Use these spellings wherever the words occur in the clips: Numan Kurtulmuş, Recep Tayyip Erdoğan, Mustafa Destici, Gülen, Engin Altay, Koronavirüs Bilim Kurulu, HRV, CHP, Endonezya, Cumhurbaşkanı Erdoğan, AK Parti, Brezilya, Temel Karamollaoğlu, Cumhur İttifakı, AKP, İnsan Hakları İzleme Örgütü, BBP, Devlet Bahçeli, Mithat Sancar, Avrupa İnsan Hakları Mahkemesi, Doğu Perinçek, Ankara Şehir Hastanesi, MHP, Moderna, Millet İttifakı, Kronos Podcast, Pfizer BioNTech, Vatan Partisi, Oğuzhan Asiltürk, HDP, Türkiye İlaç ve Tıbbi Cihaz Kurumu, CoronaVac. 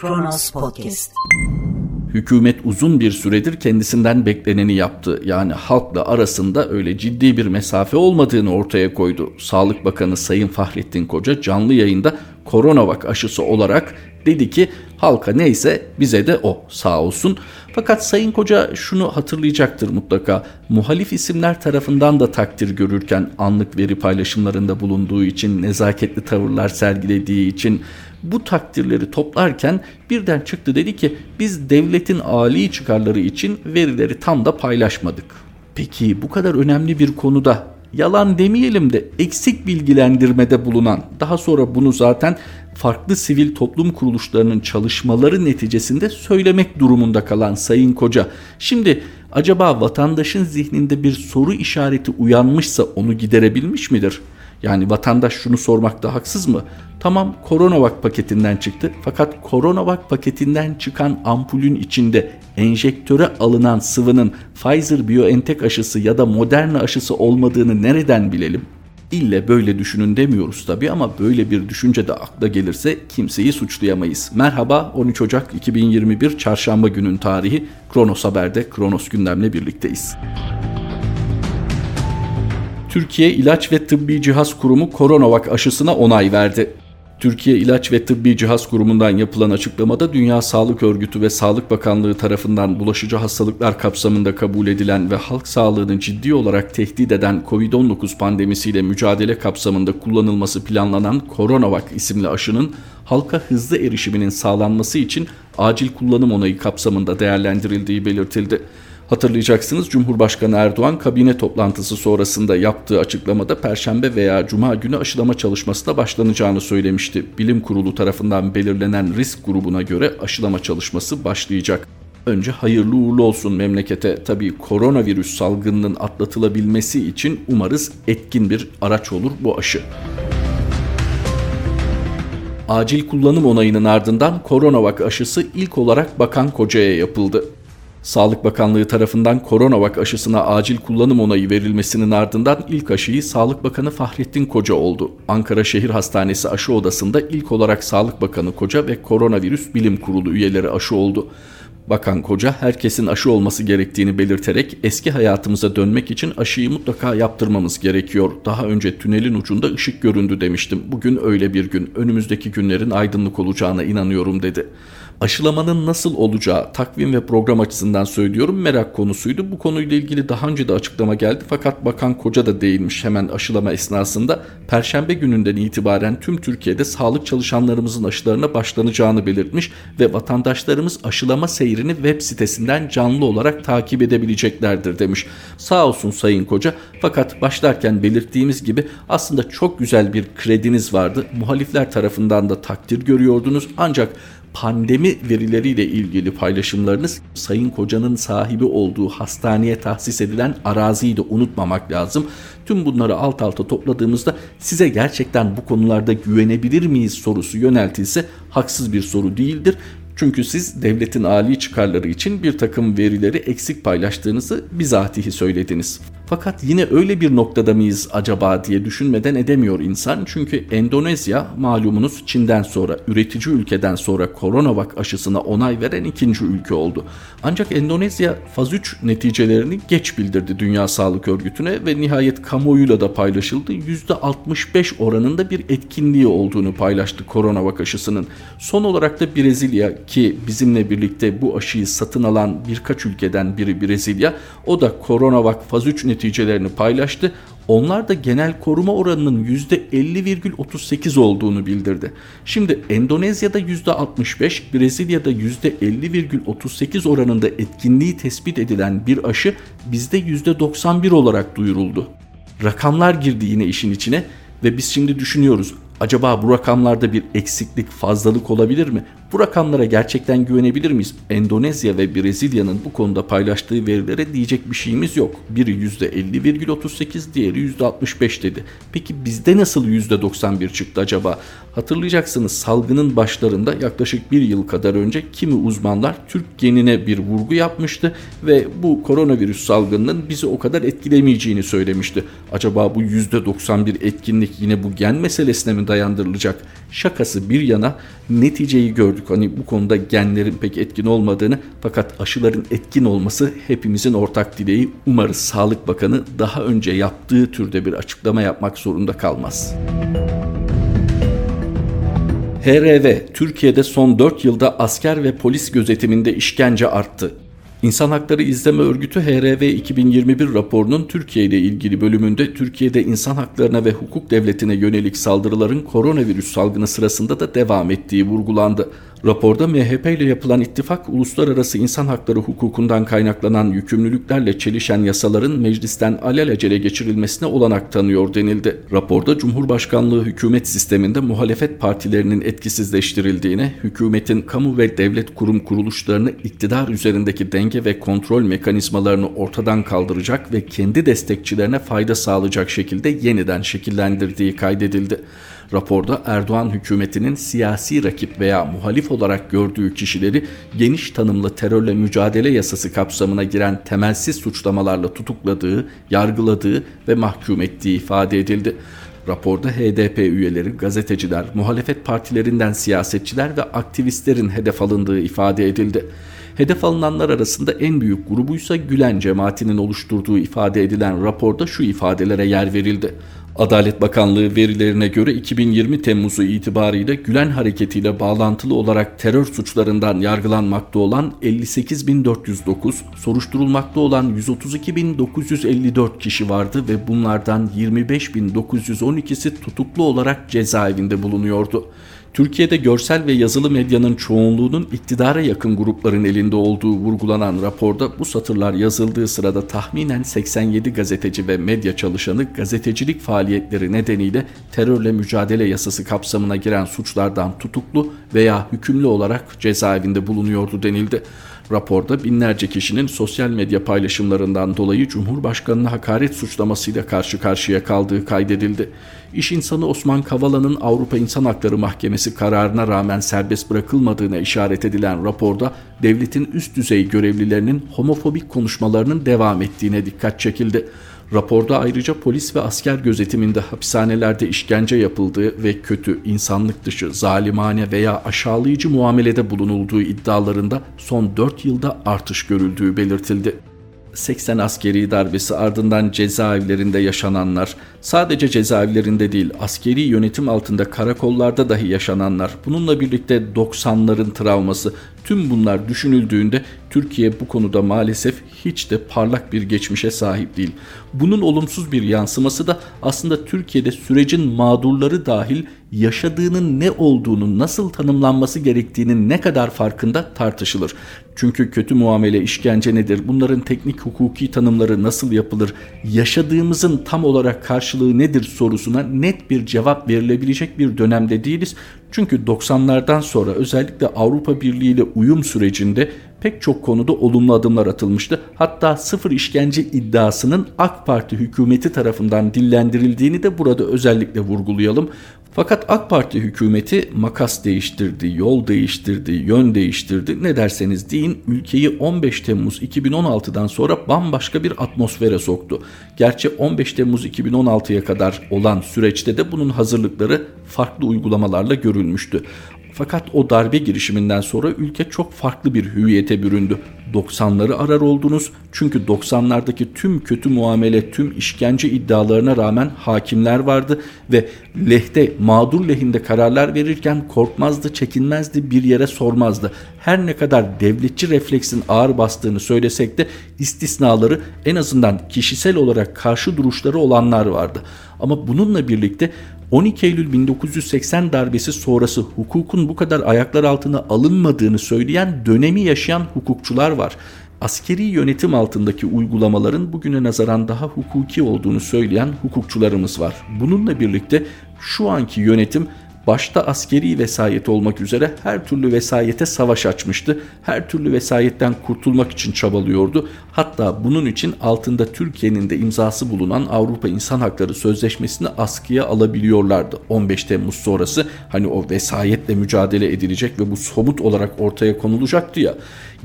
Kronos Podcast. Hükümet uzun bir süredir kendisinden bekleneni yaptı. Yani halkla arasında öyle ciddi bir mesafe olmadığını ortaya koydu. Sağlık Bakanı Sayın Fahrettin Koca canlı yayında CoronaVac aşısı olarak dedi ki halka neyse bize de o, sağ olsun. Fakat Sayın Koca şunu hatırlayacaktır mutlaka. Muhalif isimler tarafından da takdir görürken anlık veri paylaşımlarında bulunduğu için, nezaketli tavırlar sergilediği için bu takdirleri toplarken birden çıktı dedi ki biz devletin âli çıkarları için verileri tam da paylaşmadık. Peki bu kadar önemli bir konuda yalan demeyelim de eksik bilgilendirmede bulunan, daha sonra bunu zaten farklı sivil toplum kuruluşlarının çalışmaları neticesinde söylemek durumunda kalan Sayın Koca, şimdi acaba vatandaşın zihninde bir soru işareti uyanmışsa onu giderebilmiş midir? Yani vatandaş şunu sormakta haksız mı? Tamam, CoronaVac paketinden çıktı fakat CoronaVac paketinden çıkan ampulün içinde enjektöre alınan sıvının Pfizer BioNTech aşısı ya da Moderna aşısı olmadığını nereden bilelim? İlle böyle düşünün demiyoruz tabii ama böyle bir düşünce de akla gelirse kimseyi suçlayamayız. Merhaba, 13 Ocak 2021 Çarşamba günün tarihi. Kronos Haber'de Kronos gündemle birlikteyiz. Türkiye İlaç ve Tıbbi Cihaz Kurumu CoronaVac aşısına onay verdi. Türkiye İlaç ve Tıbbi Cihaz Kurumu'ndan yapılan açıklamada Dünya Sağlık Örgütü ve Sağlık Bakanlığı tarafından bulaşıcı hastalıklar kapsamında kabul edilen ve halk sağlığını ciddi olarak tehdit eden COVID-19 pandemisiyle mücadele kapsamında kullanılması planlanan CoronaVac isimli aşının halka hızlı erişiminin sağlanması için acil kullanım onayı kapsamında değerlendirildiği belirtildi. Hatırlayacaksınız, Cumhurbaşkanı Erdoğan kabine toplantısı sonrasında yaptığı açıklamada Perşembe veya Cuma günü aşılama çalışmasına başlanacağını söylemişti. Bilim Kurulu tarafından belirlenen risk grubuna göre aşılama çalışması başlayacak. Önce hayırlı uğurlu olsun memlekete. Tabii koronavirüs salgınının atlatılabilmesi için umarız etkin bir araç olur bu aşı. Acil kullanım onayının ardından CoronaVac aşısı ilk olarak Bakan Koca'ya yapıldı. Sağlık Bakanlığı tarafından CoronaVac aşısına acil kullanım onayı verilmesinin ardından ilk aşıyı Sağlık Bakanı Fahrettin Koca oldu. Ankara Şehir Hastanesi aşı odasında ilk olarak Sağlık Bakanı Koca ve Koronavirüs Bilim Kurulu üyeleri aşı oldu. Bakan Koca herkesin aşı olması gerektiğini belirterek eski hayatımıza dönmek için aşıyı mutlaka yaptırmamız gerekiyor. Daha önce tünelin ucunda ışık göründü demiştim. Bugün öyle bir gün. Önümüzdeki günlerin aydınlık olacağına inanıyorum dedi. Aşılamanın nasıl olacağı takvim ve program açısından söylüyorum merak konusuydu. Bu konuyla ilgili daha önce de açıklama geldi fakat Bakan Koca da değinmiş hemen aşılama esnasında. Perşembe gününden itibaren tüm Türkiye'de sağlık çalışanlarımızın aşılarına başlanacağını belirtmiş ve vatandaşlarımız aşılama seyrini web sitesinden canlı olarak takip edebileceklerdir demiş. Sağ olsun Sayın Koca, fakat başlarken belirttiğimiz gibi aslında çok güzel bir krediniz vardı. Muhalifler tarafından da takdir görüyordunuz ancak pandemi verileriyle ilgili paylaşımlarınız, Sayın Koca'nın sahibi olduğu hastaneye tahsis edilen araziyi de unutmamak lazım. Tüm bunları alt alta topladığımızda size gerçekten bu konularda güvenebilir miyiz sorusu yöneltilse haksız bir soru değildir. Çünkü siz devletin âli çıkarları için bir takım verileri eksik paylaştığınızı bizatihi söylediniz. Fakat yine öyle bir noktada mıyız acaba diye düşünmeden edemiyor insan. Çünkü Endonezya malumunuz Çin'den sonra, üretici ülkeden sonra CoronaVac aşısına onay veren ikinci ülke oldu. Ancak Endonezya faz 3 neticelerini geç bildirdi Dünya Sağlık Örgütü'ne ve nihayet kamuoyuyla da paylaşıldı. %65 oranında bir etkinliği olduğunu paylaştı CoronaVac aşısının. Son olarak da Brezilya, ki bizimle birlikte bu aşıyı satın alan birkaç ülkeden biri Brezilya, o da CoronaVac faz 3 neticelerini paylaştı. Onlar da genel koruma oranının %50,38 olduğunu bildirdi. Şimdi Endonezya'da %65, Brezilya'da %50,38 oranında etkinliği tespit edilen bir aşı bizde %91 olarak duyuruldu. Rakamlar girdi yine işin içine ve biz şimdi düşünüyoruz. Acaba bu rakamlarda bir eksiklik, fazlalık olabilir mi? Bu rakamlara gerçekten güvenebilir miyiz? Endonezya ve Brezilya'nın bu konuda paylaştığı verilere diyecek bir şeyimiz yok. Biri %50,38, diğeri %65 dedi. Peki bizde nasıl %91 çıktı acaba? Hatırlayacaksınız, salgının başlarında yaklaşık bir yıl kadar önce kimi uzmanlar Türk genine bir vurgu yapmıştı ve bu koronavirüs salgınının bizi o kadar etkilemeyeceğini söylemişti. Acaba bu %91 etkinlik yine bu gen meselesine mi dayandırılacak? Şakası bir yana neticeyi gördük. gördük. Hani bu konuda genlerin pek etkin olmadığını, fakat aşıların etkin olması hepimizin ortak dileği. Umarız Sağlık Bakanı daha önce yaptığı türde bir açıklama yapmak zorunda kalmaz. HRV, Türkiye'de son 4 yılda asker ve polis gözetiminde işkence arttı. İnsan Hakları İzleme Örgütü HRV 2021 raporunun Türkiye ile ilgili bölümünde Türkiye'de insan haklarına ve hukuk devletine yönelik saldırıların koronavirüs salgını sırasında da devam ettiği vurgulandı. Raporda MHP ile yapılan ittifak, uluslararası insan hakları hukukundan kaynaklanan yükümlülüklerle çelişen yasaların meclisten alelacele geçirilmesine olanak tanıyor denildi. Raporda Cumhurbaşkanlığı hükümet sisteminde muhalefet partilerinin etkisizleştirildiğine, hükümetin kamu ve devlet kurum kuruluşlarını iktidar üzerindeki denge ve kontrol mekanizmalarını ortadan kaldıracak ve kendi destekçilerine fayda sağlayacak şekilde yeniden şekillendirdiği kaydedildi. Raporda Erdoğan hükümetinin siyasi rakip veya muhalif olarak gördüğü kişileri geniş tanımlı terörle mücadele yasası kapsamına giren temelsiz suçlamalarla tutukladığı, yargıladığı ve mahkum ettiği ifade edildi. Raporda HDP üyeleri, gazeteciler, muhalefet partilerinden siyasetçiler ve aktivistlerin hedef alındığı ifade edildi. Hedef alınanlar arasında en büyük grubuysa Gülen cemaatinin oluşturduğu ifade edilen raporda şu ifadelere yer verildi. Adalet Bakanlığı verilerine göre 2020 Temmuz'u itibariyle Gülen hareketiyle bağlantılı olarak terör suçlarından yargılanmakta olan 58.409, soruşturulmakta olan 132.954 kişi vardı ve bunlardan 25.912'si tutuklu olarak cezaevinde bulunuyordu. Türkiye'de görsel ve yazılı medyanın çoğunluğunun iktidara yakın grupların elinde olduğu vurgulanan raporda bu satırlar yazıldığı sırada tahminen 87 gazeteci ve medya çalışanı gazetecilik faaliyetleri nedeniyle terörle mücadele yasası kapsamına giren suçlardan tutuklu veya hükümlü olarak cezaevinde bulunuyordu denildi. Raporda binlerce kişinin sosyal medya paylaşımlarından dolayı Cumhurbaşkanı'na hakaret suçlamasıyla karşı karşıya kaldığı kaydedildi. İş insanı Osman Kavala'nın Avrupa İnsan Hakları Mahkemesi kararına rağmen serbest bırakılmadığına işaret edilen raporda devletin üst düzey görevlilerinin homofobik konuşmalarının devam ettiğine dikkat çekildi. Raporda ayrıca polis ve asker gözetiminde hapishanelerde işkence yapıldığı ve kötü, insanlık dışı, zalimane veya aşağılayıcı muamelede bulunulduğu iddialarında son 4 yılda artış görüldüğü belirtildi. 80 askeri darbesi ardından cezaevlerinde yaşananlar, sadece cezaevlerinde değil askeri yönetim altında karakollarda dahi yaşananlar, bununla birlikte 90'ların travması, tüm bunlar düşünüldüğünde Türkiye bu konuda maalesef hiç de parlak bir geçmişe sahip değil. Bunun olumsuz bir yansıması da aslında Türkiye'de sürecin mağdurları dahil yaşadığının ne olduğunu, nasıl tanımlanması gerektiğinin ne kadar farkında tartışılır. Çünkü kötü muamele, işkence nedir? Bunların teknik hukuki tanımları nasıl yapılır? Yaşadığımızın tam olarak karşılığı nedir sorusuna net bir cevap verilebilecek bir dönemde değiliz. Çünkü 90'lardan sonra özellikle Avrupa Birliği ile uyum sürecinde pek çok konuda olumlu adımlar atılmıştı. Hatta sıfır işkence iddiasının AK Parti hükümeti tarafından dillendirildiğini de burada özellikle vurgulayalım. Fakat AK Parti hükümeti makas değiştirdi, yol değiştirdi, yön değiştirdi. Ne derseniz deyin, ülkeyi 15 Temmuz 2016'dan sonra bambaşka bir atmosfere soktu. Gerçi 15 Temmuz 2016'ya kadar olan süreçte de bunun hazırlıkları farklı uygulamalarla görülmüştü. Fakat o darbe girişiminden sonra ülke çok farklı bir hüviyete büründü. 90'ları arar oldunuz. Çünkü 90'lardaki tüm kötü muamele, tüm işkence iddialarına rağmen hakimler vardı ve lehte, mağdur lehinde kararlar verirken korkmazdı, çekinmezdi, bir yere sormazdı. Her ne kadar devletçi refleksin ağır bastığını söylesek de istisnaları, en azından kişisel olarak karşı duruşları olanlar vardı. Ama bununla birlikte 12 Eylül 1980 darbesi sonrası hukukun bu kadar ayaklar altına alınmadığını söyleyen dönemi yaşayan hukukçular var. Askeri yönetim altındaki uygulamaların bugüne nazaran daha hukuki olduğunu söyleyen hukukçularımız var. Bununla birlikte şu anki yönetim başta askeri vesayet olmak üzere her türlü vesayete savaş açmıştı. Her türlü vesayetten kurtulmak için çabalıyordu. Hatta bunun için altında Türkiye'nin de imzası bulunan Avrupa İnsan Hakları Sözleşmesi'ni askıya alabiliyorlardı. 15 Temmuz sonrası hani o vesayetle mücadele edilecek ve bu somut olarak ortaya konulacaktı ya.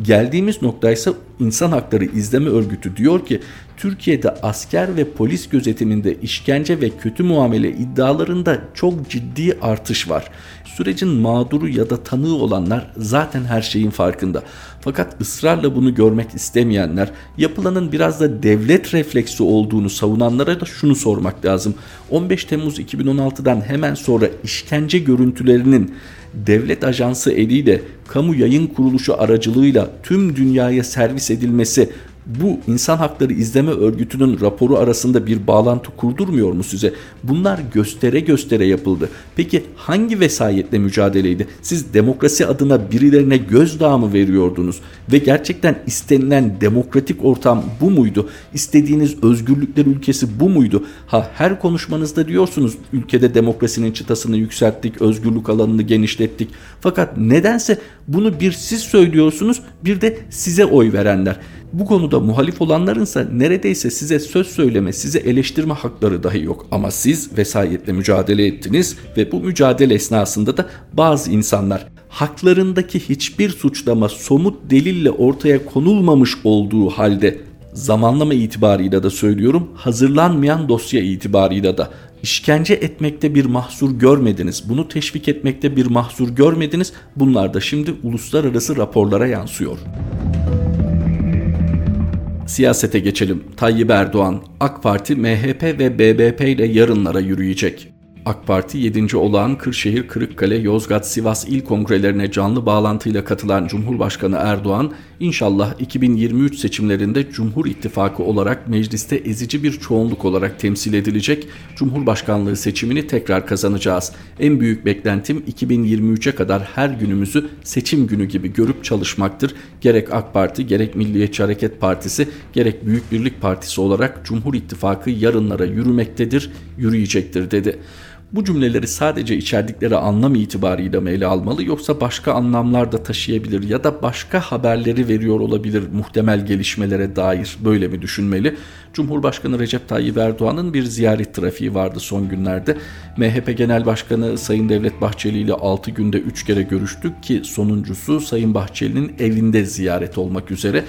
Geldiğimiz nokta ise İnsan Hakları İzleme Örgütü diyor ki Türkiye'de asker ve polis gözetiminde işkence ve kötü muamele iddialarında çok ciddi artış var. Sürecin mağduru ya da tanığı olanlar zaten her şeyin farkında. Fakat ısrarla bunu görmek istemeyenler, yapılanın biraz da devlet refleksi olduğunu savunanlara da şunu sormak lazım. 15 Temmuz 2016'dan hemen sonra işkence görüntülerinin devlet ajansı eliyle, kamu yayın kuruluşu aracılığıyla tüm dünyaya servis edilmesi, bu İnsan Hakları İzleme Örgütü'nün raporu arasında bir bağlantı kurdurmuyor mu size? Bunlar göstere göstere yapıldı. Peki hangi vesayetle mücadeleydi? Siz demokrasi adına birilerine gözdağı mı veriyordunuz? Ve gerçekten istenilen demokratik ortam bu muydu? İstediğiniz özgürlükler ülkesi bu muydu? Her konuşmanızda diyorsunuz ülkede demokrasinin çıtasını yükselttik, özgürlük alanını genişlettik. Fakat nedense bunu bir siz söylüyorsunuz, bir de size oy verenler. Bu konuda muhalif olanlarınsa neredeyse size söz söyleme, size eleştirme hakları dahi yok. Ama siz vesayetle mücadele ettiniz ve bu mücadele esnasında da bazı insanlar haklarındaki hiçbir suçlama somut delille ortaya konulmamış olduğu halde, zamanlama itibarıyla da söylüyorum, hazırlanmayan dosya itibarıyla da işkence etmekte bir mahsur görmediniz. Bunu teşvik etmekte bir mahsur görmediniz. Bunlar da şimdi uluslararası raporlara yansıyor. Siyasete geçelim. Tayyip Erdoğan, AK Parti, MHP ve BBP ile yarınlara yürüyecek. AK Parti 7. Olağan Kırşehir, Kırıkkale, Yozgat, Sivas İl Kongrelerine canlı bağlantıyla katılan Cumhurbaşkanı Erdoğan, inşallah 2023 seçimlerinde Cumhur İttifakı olarak mecliste ezici bir çoğunluk olarak temsil edilecek, Cumhurbaşkanlığı seçimini tekrar kazanacağız. En büyük beklentim 2023'e kadar her günümüzü seçim günü gibi görüp çalışmaktır. Gerek AK Parti, gerek Milliyetçi Hareket Partisi, gerek Büyük Birlik Partisi olarak Cumhur İttifakı yarınlara yürümektedir, yürüyecektir dedi. Bu cümleleri sadece içerdikleri anlam itibarıyla mı ele almalı, yoksa başka anlamlar da taşıyabilir ya da başka haberleri veriyor olabilir muhtemel gelişmelere dair, böyle mi düşünmeli? Cumhurbaşkanı Recep Tayyip Erdoğan'ın bir ziyaret trafiği vardı son günlerde. MHP Genel Başkanı Sayın Devlet Bahçeli ile 6 günde 3 kere görüştük ki sonuncusu Sayın Bahçeli'nin evinde ziyaret olmak üzere.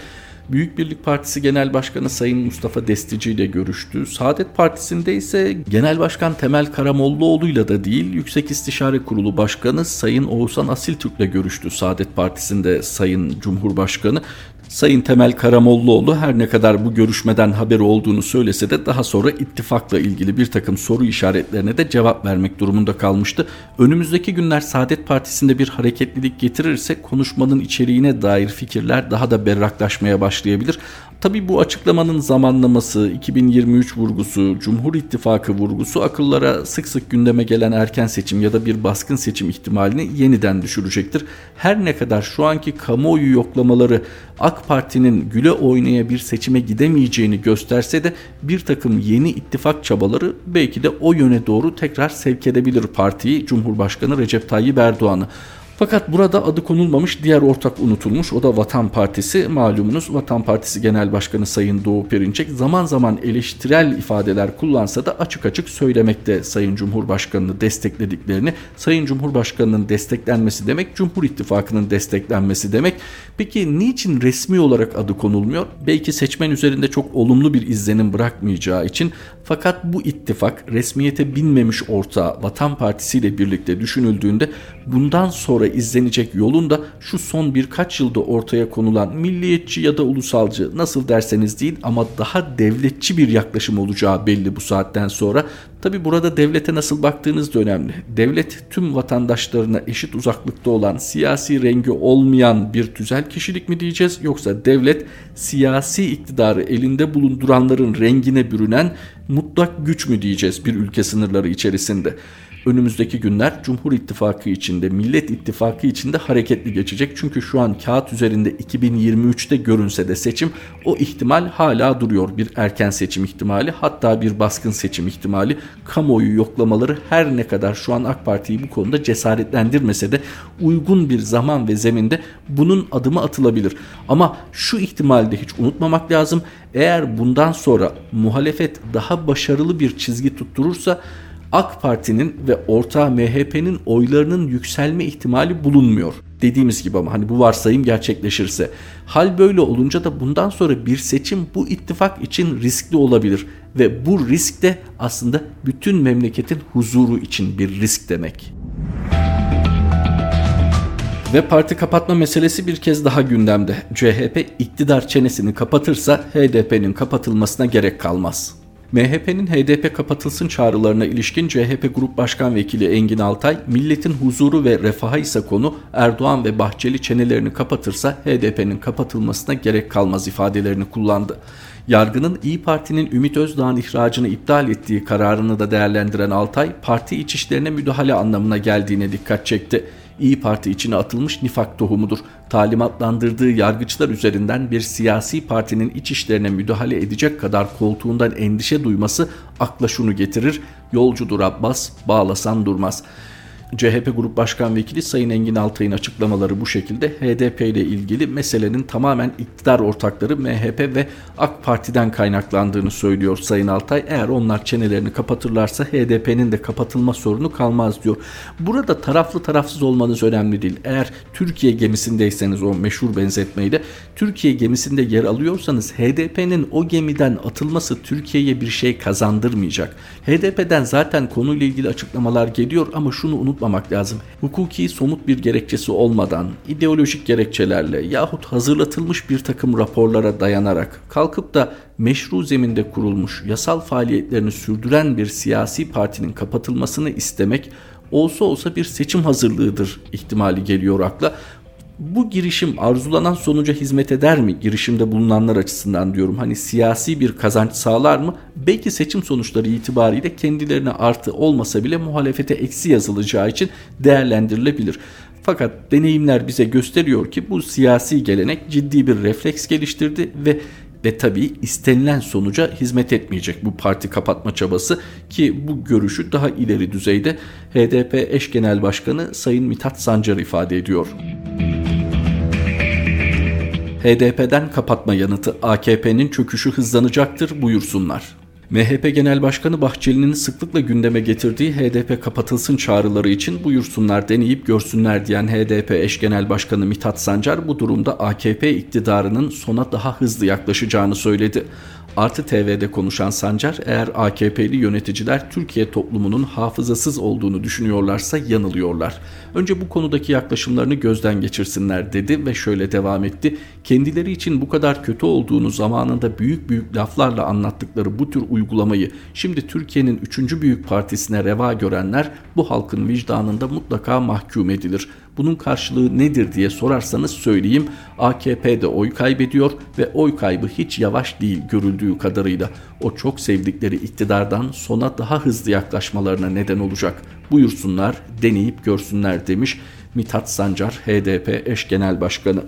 Büyük Birlik Partisi Genel Başkanı Sayın Mustafa Destici ile görüştü. Saadet Partisi'nde ise Genel Başkan Temel Karamollaoğlu ile de değil, Yüksek İstişare Kurulu Başkanı Sayın Oğuzhan Asiltürk ile görüştü. Saadet Partisi'nde Sayın Cumhurbaşkanı. Sayın Temel Karamollaoğlu her ne kadar bu görüşmeden haberi olduğunu söylese de daha sonra ittifakla ilgili bir takım soru işaretlerine de cevap vermek durumunda kalmıştı. Önümüzdeki günler Saadet Partisi'nde bir hareketlilik getirirse konuşmanın içeriğine dair fikirler daha da berraklaşmaya başlayabilir. Tabii bu açıklamanın zamanlaması, 2023 vurgusu, Cumhur İttifakı vurgusu akıllara sık sık gündeme gelen erken seçim ya da bir baskın seçim ihtimalini yeniden düşürecektir. Her ne kadar şu anki kamuoyu yoklamaları AK Parti'nin güle oynaya bir seçime gidemeyeceğini gösterse de bir takım yeni ittifak çabaları belki de o yöne doğru tekrar sevk edebilir partiyi, Cumhurbaşkanı Recep Tayyip Erdoğan'ı. Fakat burada adı konulmamış diğer ortak unutulmuş, o da Vatan Partisi. Malumunuz Vatan Partisi Genel Başkanı Sayın Doğu Perinçek zaman zaman eleştirel ifadeler kullansa da açık açık söylemekte Sayın Cumhurbaşkanı'nı desteklediklerini. Sayın Cumhurbaşkanı'nın desteklenmesi demek, Cumhur İttifakı'nın desteklenmesi demek. Peki niçin resmi olarak adı konulmuyor? Belki seçmen üzerinde çok olumlu bir izlenim bırakmayacağı için. Fakat bu ittifak resmiyete binmemiş ortağı Vatan Partisi ile birlikte düşünüldüğünde bundan sonra izlenecek yolun da şu son birkaç yılda ortaya konulan milliyetçi ya da ulusalcı, nasıl derseniz deyin, ama daha devletçi bir yaklaşım olacağı belli bu saatten sonra. Tabi burada devlete nasıl baktığınız da önemli. Devlet tüm vatandaşlarına eşit uzaklıkta olan, siyasi rengi olmayan bir tüzel kişilik mi diyeceğiz, yoksa devlet siyasi iktidarı elinde bulunduranların rengine bürünen mutlak güç mü diyeceğiz bir ülke sınırları içerisinde? Önümüzdeki günler Cumhur İttifakı içinde, Millet İttifakı içinde hareketli geçecek. Çünkü şu an kağıt üzerinde 2023'te görünse de seçim, o ihtimal hala duruyor. Bir erken seçim ihtimali, hatta bir baskın seçim ihtimali. Kamuoyu yoklamaları her ne kadar şu an AK Parti'yi bu konuda cesaretlendirmese de uygun bir zaman ve zeminde bunun adımı atılabilir. Ama şu ihtimali de hiç unutmamak lazım. Eğer bundan sonra muhalefet daha başarılı bir çizgi tutturursa AK Parti'nin ve ortağı MHP'nin oylarının yükselme ihtimali bulunmuyor. dediğimiz gibi, ama hani bu varsayım gerçekleşirse. Hal böyle olunca da bundan sonra bir seçim bu ittifak için riskli olabilir ve bu risk de aslında bütün memleketin huzuru için bir risk demek. Ve parti kapatma meselesi bir kez daha gündemde. CHP iktidar çenesini kapatırsa HDP'nin kapatılmasına gerek kalmaz. MHP'nin HDP kapatılsın çağrılarına ilişkin CHP Grup Başkan Vekili Engin Altay, "Milletin huzuru ve refahı ise konu, Erdoğan ve Bahçeli çenelerini kapatırsa HDP'nin kapatılmasına gerek kalmaz" ifadelerini kullandı. Yargının İyi Parti'nin Ümit Özdağ'ın ihracını iptal ettiği kararını da değerlendiren Altay, parti iç işlerine müdahale anlamına geldiğine dikkat çekti. İyi Parti içine atılmış nifak tohumudur. Talimatlandırdığı yargıçlar üzerinden bir siyasi partinin iç işlerine müdahale edecek kadar koltuğundan endişe duyması akla şunu getirir: yolcudur Abbas, bağlasan durmaz. CHP Grup Başkan Vekili Sayın Engin Altay'ın açıklamaları bu şekilde. HDP ile ilgili meselenin tamamen iktidar ortakları MHP ve AK Parti'den kaynaklandığını söylüyor Sayın Altay. Eğer onlar çenelerini kapatırlarsa HDP'nin de kapatılma sorunu kalmaz diyor. Burada taraflı tarafsız olmanız önemli değil. Eğer Türkiye gemisindeyseniz, o meşhur benzetmeyle, Türkiye gemisinde yer alıyorsanız HDP'nin o gemiden atılması Türkiye'ye bir şey kazandırmayacak. HDP'den zaten konuyla ilgili açıklamalar geliyor ama şunu unutmamak lazım. Hukuki somut bir gerekçesi olmadan, ideolojik gerekçelerle yahut hazırlatılmış bir takım raporlara dayanarak kalkıp da meşru zeminde kurulmuş, yasal faaliyetlerini sürdüren bir siyasi partinin kapatılmasını istemek olsa olsa bir seçim hazırlığıdır ihtimali geliyor akla. Bu girişim arzulanan sonuca hizmet eder mi? Girişimde bulunanlar açısından diyorum. Hani siyasi bir kazanç sağlar mı? Belki seçim sonuçları itibariyle kendilerine artı olmasa bile muhalefete eksi yazılacağı için değerlendirilebilir. Fakat deneyimler bize gösteriyor ki bu siyasi gelenek ciddi bir refleks geliştirdi ve tabii istenilen sonuca hizmet etmeyecek bu parti kapatma çabası, ki bu görüşü daha ileri düzeyde HDP eş genel başkanı Sayın Mithat Sancar ifade ediyor. HDP'den kapatma yanıtı: AKP'nin çöküşü hızlanacaktır, buyursunlar. MHP Genel Başkanı Bahçeli'nin sıklıkla gündeme getirdiği HDP kapatılsın çağrıları için buyursunlar, deneyip görsünler diyen HDP eş genel başkanı Mithat Sancar bu durumda AKP iktidarının sona daha hızlı yaklaşacağını söyledi. Artı TV'de konuşan Sancar, eğer AKP'li yöneticiler Türkiye toplumunun hafızasız olduğunu düşünüyorlarsa yanılıyorlar. Önce bu konudaki yaklaşımlarını gözden geçirsinler dedi ve şöyle devam etti. Kendileri için bu kadar kötü olduğunu zamanında büyük büyük laflarla anlattıkları bu tür uygulamayı şimdi Türkiye'nin 3. büyük partisine reva görenler bu halkın vicdanında mutlaka mahkum edilir. Bunun karşılığı nedir diye sorarsanız söyleyeyim, AKP'de oy kaybediyor ve oy kaybı hiç yavaş değil görüldüğü kadarıyla. O çok sevdikleri iktidardan sona daha hızlı yaklaşmalarına neden olacak. Buyursunlar, deneyip görsünler demiş Mithat Sancar, HDP eş genel başkanı.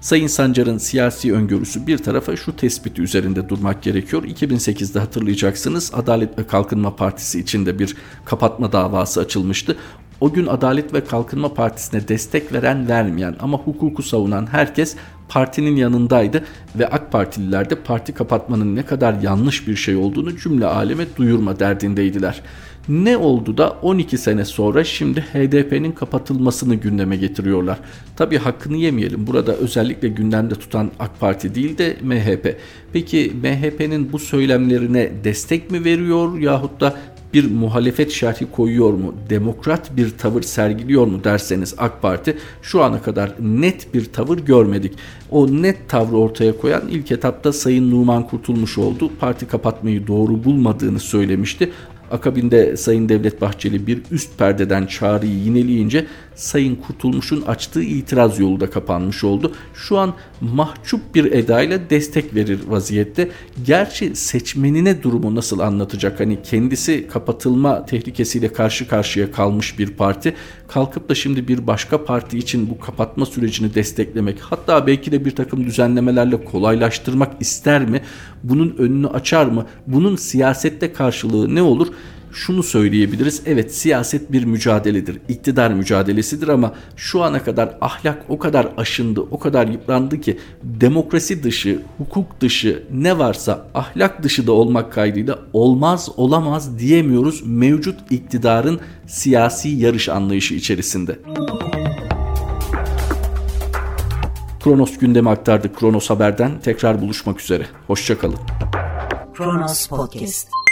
Sayın Sancar'ın siyasi öngörüsü bir tarafa, şu tespiti üzerinde durmak gerekiyor. 2008'de hatırlayacaksınız, Adalet ve Kalkınma Partisi içinde bir kapatma davası açılmıştı. O gün Adalet ve Kalkınma Partisi'ne destek veren, vermeyen ama hukuku savunan herkes partinin yanındaydı ve AK Partililer de parti kapatmanın ne kadar yanlış bir şey olduğunu cümle aleme duyurma derdindeydiler. Ne oldu da 12 sene sonra şimdi HDP'nin kapatılmasını gündeme getiriyorlar? Tabii hakkını yemeyelim, burada özellikle gündemde tutan AK Parti değil de MHP. Peki MHP'nin bu söylemlerine destek mi veriyor yahut da bir muhalefet şerhi koyuyor mu, demokrat bir tavır sergiliyor mu derseniz AK Parti şu ana kadar net bir tavır görmedik. O net tavrı ortaya koyan ilk etapta Sayın Numan Kurtulmuş oldu. Parti kapatmayı doğru bulmadığını söylemişti. Akabinde Sayın Devlet Bahçeli bir üst perdeden çağrıyı yineleyince Sayın Kurtulmuş'un açtığı itiraz yolu da kapanmış oldu. Şu an mahcup bir edayla destek verir vaziyette. Gerçi seçmenine durumu nasıl anlatacak? Hani kendisi kapatılma tehlikesiyle karşı karşıya kalmış bir parti, kalkıp da şimdi bir başka parti için bu kapatma sürecini desteklemek, hatta belki de bir takım düzenlemelerle kolaylaştırmak ister mi? Bunun önünü açar mı? Bunun siyasette karşılığı ne olur? Şunu söyleyebiliriz, evet siyaset bir mücadeledir, iktidar mücadelesidir ama şu ana kadar ahlak o kadar aşındı, o kadar yıprandı ki demokrasi dışı, hukuk dışı ne varsa ahlak dışı da olmak kaydıyla olmaz, olamaz diyemiyoruz mevcut iktidarın siyasi yarış anlayışı içerisinde. Kronos gündemi aktardık. Kronos Haber'den tekrar buluşmak üzere. Hoşça kalın. Kronos Podcast.